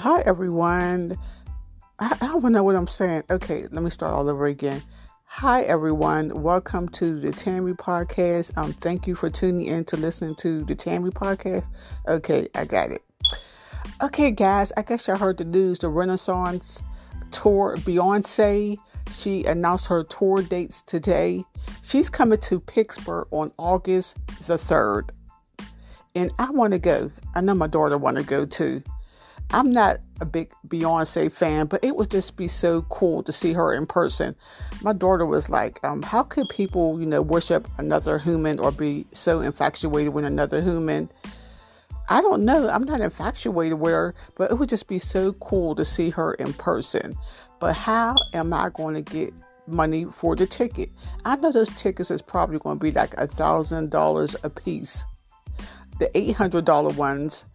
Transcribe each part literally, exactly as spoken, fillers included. Hi, everyone. I, I don't know what I'm saying. Okay, let me start all over again. Hi, everyone. Welcome to the Tammy Podcast. Um, thank you for tuning in to listen to the Tammy Podcast. Okay, I got it. Okay, guys, I guess y'all heard the news. The Renaissance Tour, Beyoncé, she announced her tour dates today. She's coming to Pittsburgh on August the third. And I want to go. I know my daughter want to go too. I'm not a big Beyonce fan, but it would just be so cool to see her in person. My daughter was like, um, how could people, you know, worship another human or be so infatuated with another human? I don't know. I'm not infatuated with her, but it would just be so cool to see her in person. But how am I going to get money for the ticket? I know those tickets is probably going to be like a thousand dollars a piece. The eight hundred dollars ones,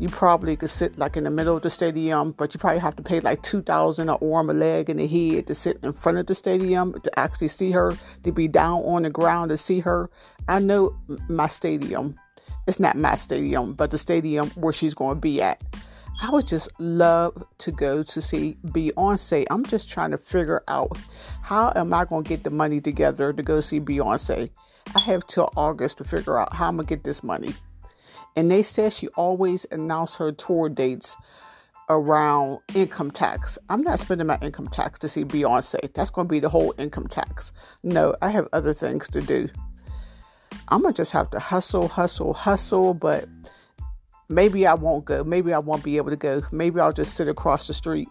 you probably could sit like in the middle of the stadium, but you probably have to pay like two thousand dollars an arm, a leg, and a head to sit in front of the stadium to actually see her, to be down on the ground to see her. I know my stadium. It's not my stadium, but the stadium where she's going to be at. I would just love to go to see Beyoncé. I'm just trying to figure out how am I going to get the money together to go see Beyoncé. I have till August to figure out how I'm going to get this money. And they said she always announced her tour dates around income tax. I'm not spending my income tax to see Beyoncé. That's going to be the whole income tax. No, I have other things to do. I'm going to just have to hustle, hustle, hustle. But maybe I won't go. Maybe I won't be able to go. Maybe I'll just sit across the street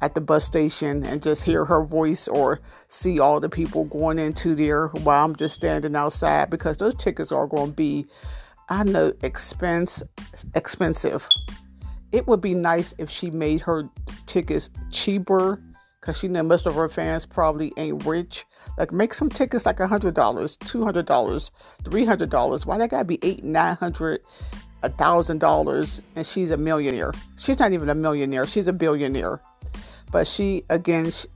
at the bus station and just hear her voice or see all the people going into there while I'm just standing outside, because those tickets are going to be, I know, expense, expensive. It would be nice if she made her tickets cheaper, because she know most of her fans probably ain't rich. Like, make some tickets like one hundred dollars, two hundred dollars, three hundred dollars. Why that got to be eight hundred dollars, nine hundred dollars, one thousand dollars, and she's a millionaire. She's not even a millionaire. She's a billionaire. But she, again, she,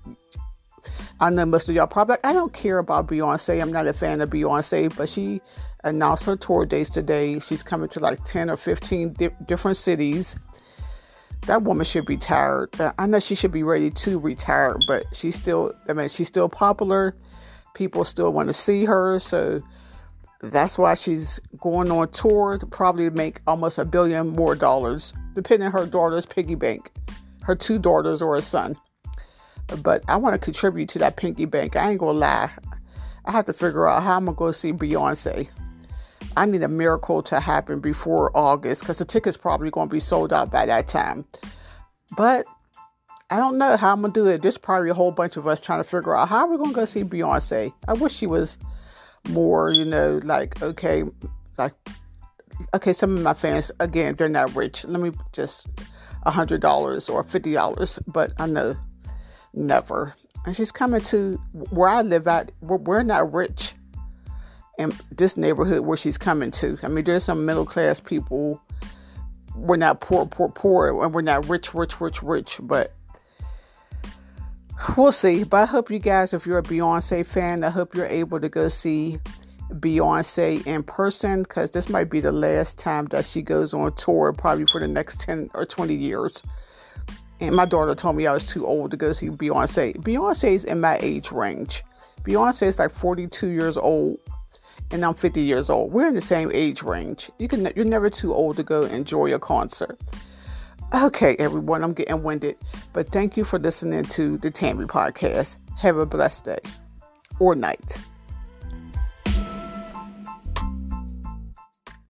I know most of y'all probably like, I don't care about Beyoncé. I'm not a fan of Beyoncé, but she announced her tour dates today. She's coming to like ten or fifteen di- different cities. That woman should be tired. I know she should be ready to retire, but she's still, I mean, she's still popular. People still want to see her. So that's why she's going on tour to probably make almost a billion more dollars, depending on her daughter's piggy bank, her two daughters or a son. But I want to contribute to that piggy bank. I ain't going to lie. I have to figure out how I'm going to go see Beyoncé. I need a miracle to happen before August, because the ticket's probably going to be sold out by that time. But I don't know how I'm going to do it. There's probably a whole bunch of us trying to figure out how we're going to go see Beyoncé. I wish she was more, you know, like, okay, like, okay, some of my fans, again, they're not rich. Let me just one hundred dollars or fifty dollars, but I know never. And she's coming to where I live at. We're not rich in this neighborhood where she's coming to. I mean, there's some middle class people. We're not poor, poor, poor, and we're not rich, rich, rich, rich, but we'll see. But I hope you guys, if you're a Beyoncé fan, I hope you're able to go see Beyoncé in person, because this might be the last time that she goes on tour, probably for the next ten or twenty years. And my daughter told me I was too old to go see Beyoncé. Beyoncé's in my age range. Beyoncé's like forty-two years old, and I'm fifty years old. We're in the same age range. You can, you're never too old to go enjoy a concert. Okay, everyone, I'm getting winded. But thank you for listening to the Tammy Podcast. Have a blessed day or night.